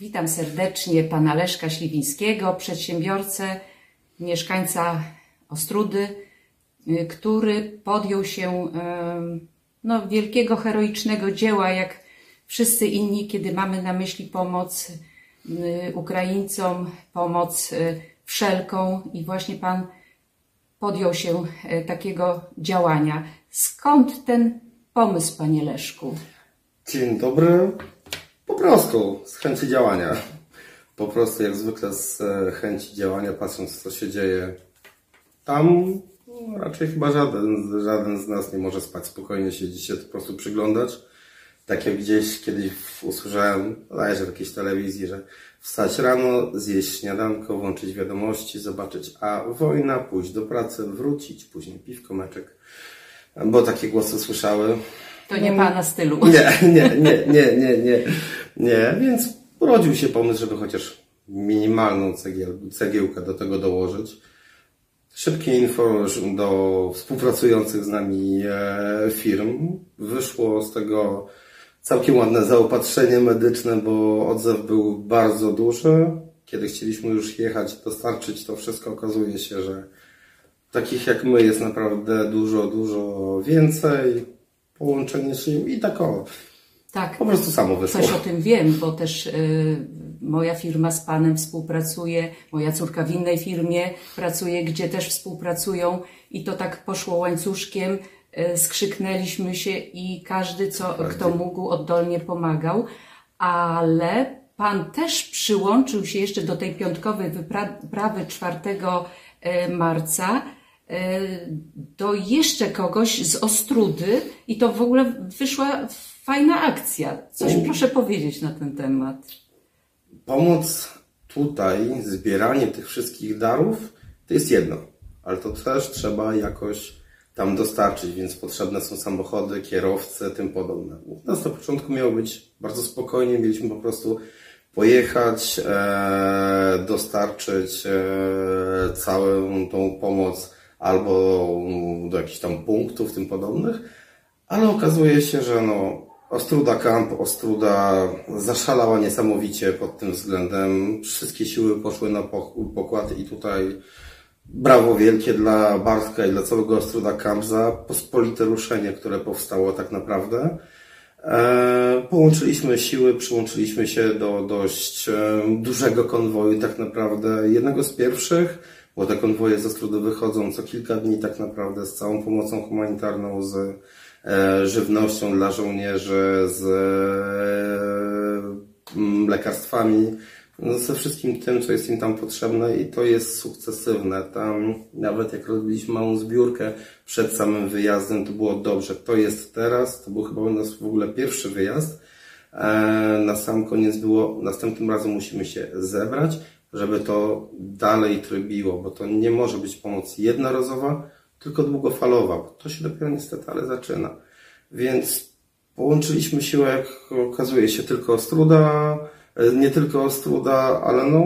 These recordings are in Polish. Witam serdecznie pana Leszka Śliwińskiego, przedsiębiorcę, mieszkańca Ostródy, który podjął się wielkiego, heroicznego dzieła, jak wszyscy inni, kiedy mamy na myśli pomoc Ukraińcom, pomoc wszelką, i właśnie pan podjął się takiego działania. Skąd ten pomysł, panie Leszku? Dzień dobry. Po prostu z chęci działania. Po prostu jak zwykle z chęci działania, patrząc co się dzieje tam, raczej chyba żaden z nas nie może spać spokojnie, siedzieć się po prostu przyglądać. Tak jak gdzieś kiedyś usłyszałem, bodajże w jakiejś telewizji, że wstać rano, zjeść śniadanko, włączyć wiadomości, zobaczyć, a wojna, pójść do pracy, wrócić, później piwko, meczek, bo takie głosy słyszały. To nie pana stylu. Nie. Więc urodził się pomysł, żeby chociaż minimalną cegiełkę do tego dołożyć. Szybkie info do współpracujących z nami firm. Wyszło z tego całkiem ładne zaopatrzenie medyczne, bo odzew był bardzo duży. Kiedy chcieliśmy już jechać, dostarczyć to wszystko, okazuje się, że takich jak my jest naprawdę dużo, dużo więcej. Połączenie się i tak o. Tak, po prostu samo wyszło. Coś o tym wiem, bo też moja firma z panem współpracuje, moja córka w innej firmie pracuje, gdzie też współpracują, i to tak poszło łańcuszkiem, skrzyknęliśmy się i każdy, kto mógł, oddolnie pomagał, ale pan też przyłączył się jeszcze do tej piątkowej wyprawy 4 marca, do jeszcze kogoś z Ostródy, i to w ogóle wyszła fajna akcja. Coś proszę powiedzieć na ten temat. Pomoc tutaj, zbieranie tych wszystkich darów, to jest jedno, ale to też trzeba jakoś tam dostarczyć, więc potrzebne są samochody, kierowcy, tym podobne. U nas na początku miało być bardzo spokojnie, mieliśmy po prostu pojechać, dostarczyć całą tą pomoc albo do jakichś tam punktów tym podobnych, ale okazuje się, że Ostróda Camp, Ostróda zaszalała niesamowicie pod tym względem. Wszystkie siły poszły na pokład i tutaj brawo wielkie dla Bartka i dla całego Ostróda Camp za pospolite ruszenie, które powstało tak naprawdę. Połączyliśmy siły, przyłączyliśmy się do dość dużego konwoju, tak naprawdę jednego z pierwszych, bo te konwoje z Ostródy wychodzą co kilka dni tak naprawdę z całą pomocą humanitarną, z żywnością dla żołnierzy, z lekarstwami, ze wszystkim tym, co jest im tam potrzebne, i to jest sukcesywne. Tam nawet jak robiliśmy małą zbiórkę przed samym wyjazdem, to było dobrze. To jest teraz, to był chyba u nas w ogóle pierwszy wyjazd. Na sam koniec było, następnym razem musimy się zebrać, żeby to dalej trybiło, bo to nie może być pomoc jednorazowa, tylko długofalowa, bo to się dopiero niestety, ale zaczyna. Więc połączyliśmy siłę, jak okazuje się, nie tylko Ostróda, ale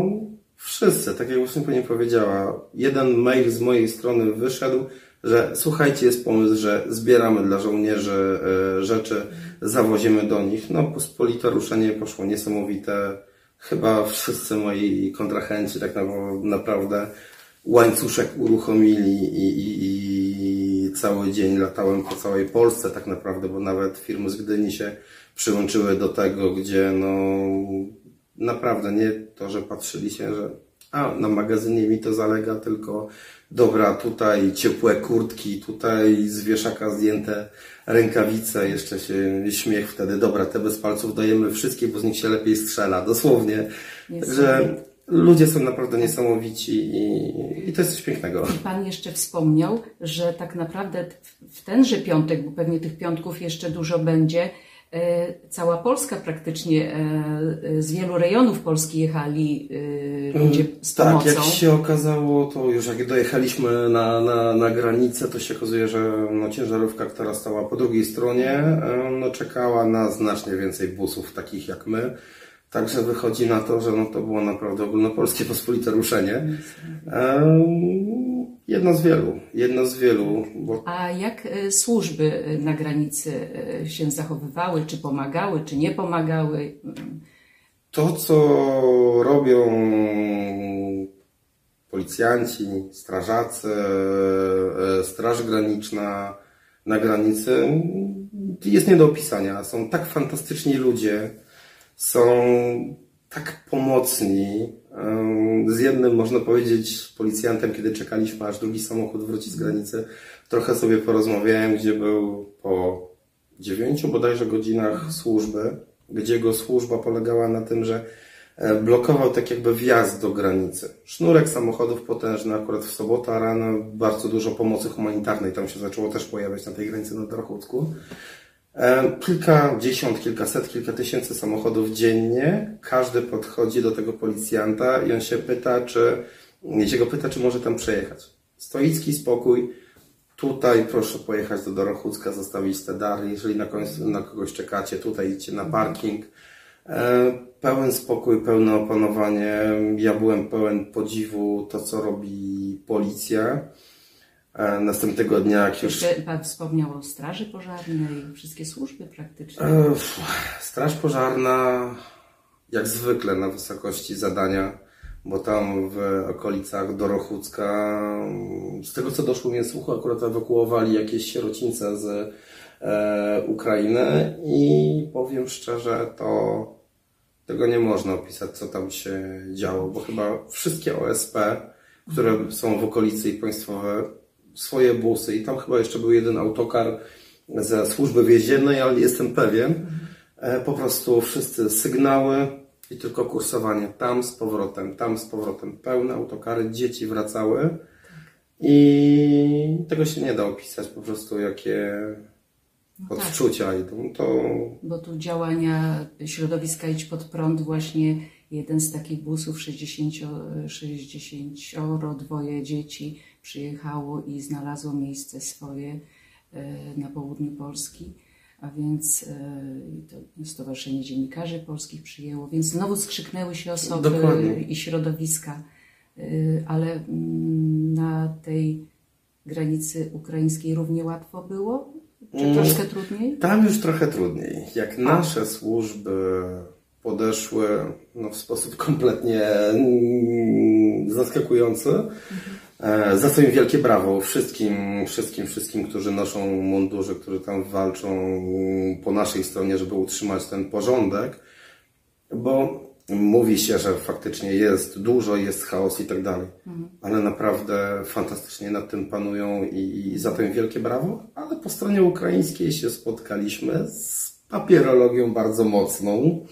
wszyscy, tak jak właśnie pani powiedziała. Jeden mail z mojej strony wyszedł, że słuchajcie, jest pomysł, że zbieramy dla żołnierzy rzeczy, zawozimy do nich. Pospolite ruszenie poszło niesamowite. Chyba wszyscy moi kontrahenci tak naprawdę łańcuszek uruchomili i cały dzień latałem po całej Polsce tak naprawdę, bo nawet firmy z Gdyni się przyłączyły do tego, gdzie naprawdę nie to, że patrzyli się, że na magazynie mi to zalega, tylko dobra, tutaj ciepłe kurtki, tutaj z wieszaka zdjęte rękawice, jeszcze się śmiech wtedy, dobra, te bez palców dajemy wszystkie, bo z nich się lepiej strzela, dosłownie. Także ludzie są naprawdę niesamowici i to jest coś pięknego. I pan jeszcze wspomniał, że tak naprawdę w tenże piątek, bo pewnie tych piątków jeszcze dużo będzie, cała Polska praktycznie, z wielu rejonów Polski jechali ludzie z pomocą. Tak, jak się okazało, to już jak dojechaliśmy na granicę, to się okazuje, że ciężarówka, która stała po drugiej stronie, czekała na znacznie więcej busów takich jak my. Także wychodzi na to, że to było naprawdę ogólnopolskie pospolite ruszenie. Jedno z wielu. Bo... A jak służby na granicy się zachowywały? Czy pomagały, czy nie pomagały? To, co robią policjanci, strażacy, straż graniczna na granicy, jest nie do opisania. Są tak fantastyczni ludzie, są tak pomocni. Z jednym, można powiedzieć, policjantem, kiedy czekaliśmy, aż drugi samochód wróci z granicy, trochę sobie porozmawiałem, gdzie był po 9 bodajże godzinach służby, gdzie jego służba polegała na tym, że blokował tak jakby wjazd do granicy. Sznurek samochodów potężny, akurat w sobotę rano bardzo dużo pomocy humanitarnej tam się zaczęło też pojawiać na tej granicy na Dorohucku. Kilkadziesiąt, kilkaset, kilka tysięcy samochodów dziennie. Każdy podchodzi do tego policjanta i on się pyta, czy może tam przejechać. Stoicki spokój. Tutaj proszę pojechać do Dorohucka, zostawić te dary. Jeżeli na kogoś czekacie, tutaj idźcie na parking. Pełen spokój, pełne opanowanie. Ja byłem pełen podziwu to, co robi policja. Następnego dnia, jak już... Pan wspomniał o straży pożarnej, wszystkie służby praktycznie. Straż pożarna jak zwykle na wysokości zadania, bo tam w okolicach Dorohucka, z tego co doszło mnie słuchu, akurat ewakuowali jakieś sierocińce z Ukrainy i powiem szczerze, to tego nie można opisać, co tam się działo, bo chyba wszystkie OSP, które są w okolicy i państwowe, swoje busy i tam chyba jeszcze był jeden autokar ze służby więziennej, ale jestem pewien. Po prostu wszyscy sygnały i tylko kursowanie tam z powrotem, pełne autokary, dzieci wracały i tego się nie da opisać po prostu, jakie odczucia idą. To... Bo tu działania środowiska Idź Pod Prąd właśnie jeden z takich busów, 62 dzieci przyjechało i znalazło miejsce swoje na południu Polski, a więc to Stowarzyszenie Dziennikarzy Polskich przyjęło, więc znowu skrzyknęły się osoby i środowiska, ale na tej granicy ukraińskiej równie łatwo było? Czy troszkę trudniej? Tam już trochę trudniej. Jak nasze służby podeszły w sposób kompletnie zaskakujący. Za co im wielkie brawo wszystkim, którzy noszą mundurzy, którzy tam walczą po naszej stronie, żeby utrzymać ten porządek, bo mówi się, że faktycznie jest dużo, jest chaos i tak dalej, ale naprawdę fantastycznie nad tym panują i za to im wielkie brawo, ale po stronie ukraińskiej się spotkaliśmy z papierologią bardzo mocną,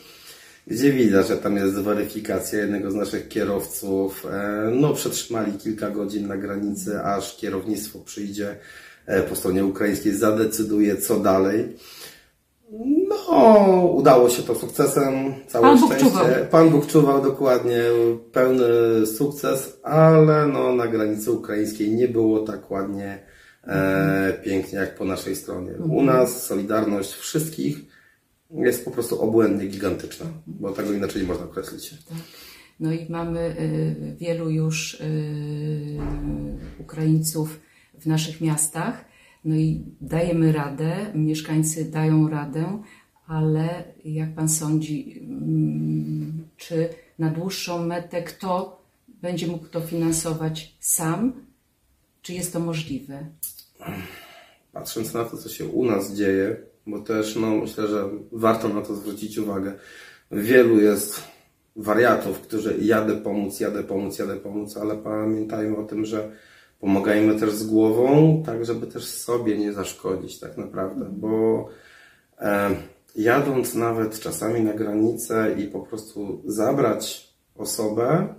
gdzie widać, że tam jest weryfikacja jednego z naszych kierowców. Przetrzymali kilka godzin na granicy, aż kierownictwo przyjdzie po stronie ukraińskiej, zadecyduje co dalej. Udało się to sukcesem, całe szczęście. Pan Bóg czuwał, dokładnie, pełny sukces, ale na granicy ukraińskiej nie było tak ładnie, pięknie jak po naszej stronie. U nas solidarność wszystkich jest po prostu obłędnie gigantyczna, bo tego inaczej nie można określić. Tak. No i mamy wielu już Ukraińców w naszych miastach, no i dajemy radę, mieszkańcy dają radę, ale jak pan sądzi, czy na dłuższą metę kto będzie mógł to finansować sam? Czy jest to możliwe? Patrząc na to, co się u nas dzieje, bo też myślę, że warto na to zwrócić uwagę. Wielu jest wariatów, którzy jadę pomóc, ale pamiętajmy o tym, że pomagajmy też z głową, tak żeby też sobie nie zaszkodzić tak naprawdę, bo jadąc nawet czasami na granicę i po prostu zabrać osobę,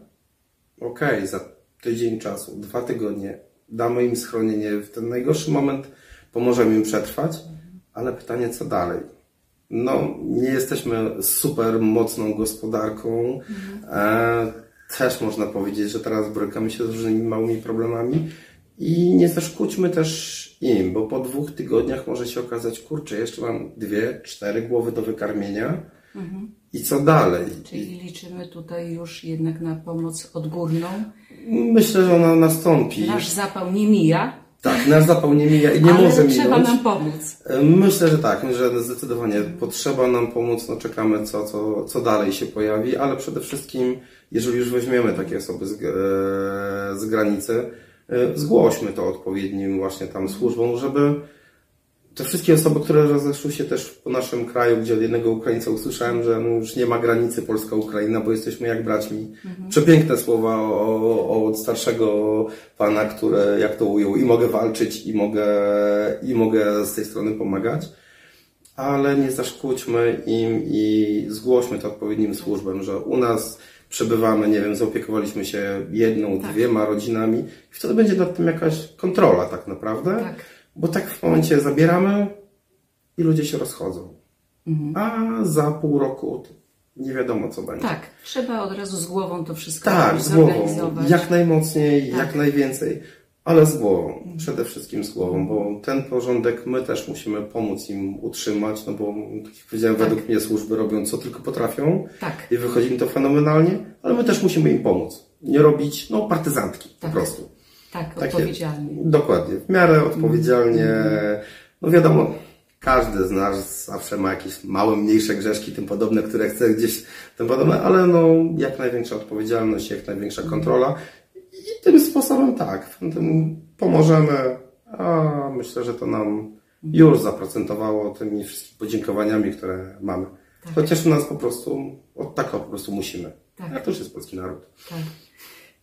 za tydzień czasu, 2 tygodnie damy im schronienie, w ten najgorszy moment pomożemy im przetrwać. Ale pytanie, co dalej? Nie jesteśmy super mocną gospodarką. Też można powiedzieć, że teraz borykamy się z różnymi małymi problemami i nie zaszkódźmy też im, bo po 2 tygodniach może się okazać, jeszcze mam 2-4 głowy do wykarmienia i co dalej? Czyli liczymy tutaj już jednak na pomoc odgórną. Myślę, że ona nastąpi. Nasz zapał nie mija. Tak, nas zapełnia mija i nie może minąć. Trzeba nam pomóc. Myślę, że tak, że zdecydowanie potrzeba nam pomóc, no czekamy co dalej się pojawi, ale przede wszystkim, jeżeli już weźmiemy takie osoby z granicy, zgłośmy to odpowiednim właśnie tam służbom, żeby te wszystkie osoby, które rozeszły się też po naszym kraju, gdzie od jednego Ukraińca usłyszałem, że już nie ma granicy Polska-Ukraina, bo jesteśmy jak braćmi. Mhm. Przepiękne słowa od starszego pana, który jak to ujął, i mogę walczyć, i mogę z tej strony pomagać. Ale nie zaszkódźmy im i zgłośmy to odpowiednim służbom, że u nas przebywamy, nie wiem, zaopiekowaliśmy się jedną, tak, dwiema rodzinami i wtedy będzie nad tym jakaś kontrola tak naprawdę. Tak. Bo tak w momencie zabieramy i ludzie się rozchodzą. Mhm. A za pół roku nie wiadomo, co będzie. Tak, trzeba od razu z głową to wszystko zorganizować. Z głową, jak najmocniej, tak, jak najwięcej, ale z głową, przede wszystkim z głową, bo ten porządek my też musimy pomóc im utrzymać, no bo tak jak powiedziałem, tak, według mnie służby robią co tylko potrafią, tak, i wychodzi im to fenomenalnie, ale my też musimy im pomóc. Nie robić, no, partyzantki, tak, po prostu. Tak, takie, odpowiedzialnie. Dokładnie, w miarę odpowiedzialnie. No wiadomo, każdy z nas zawsze ma jakieś małe, mniejsze grzeszki, tym podobne, które chce gdzieś, tym podobne, ale no jak największa odpowiedzialność, jak największa kontrola i tym sposobem tak, tym pomożemy, a myślę, że to nam już zaprocentowało tymi wszystkimi podziękowaniami, które mamy. Tak. Chociaż u nas po prostu, od tak po prostu musimy. Tak. A to już jest polski naród. Tak.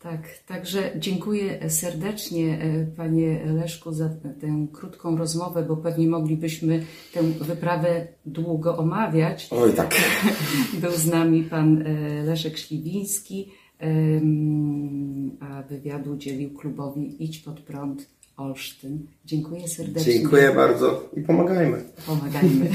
Tak, także dziękuję serdecznie, panie Leszku, za tę krótką rozmowę, bo pewnie moglibyśmy tę wyprawę długo omawiać. Oj tak. Był z nami pan Leszek Śliwiński, a wywiad udzielił klubowi Idź Pod Prąd Olsztyn. Dziękuję serdecznie. Dziękuję bardzo i pomagajmy. Pomagajmy.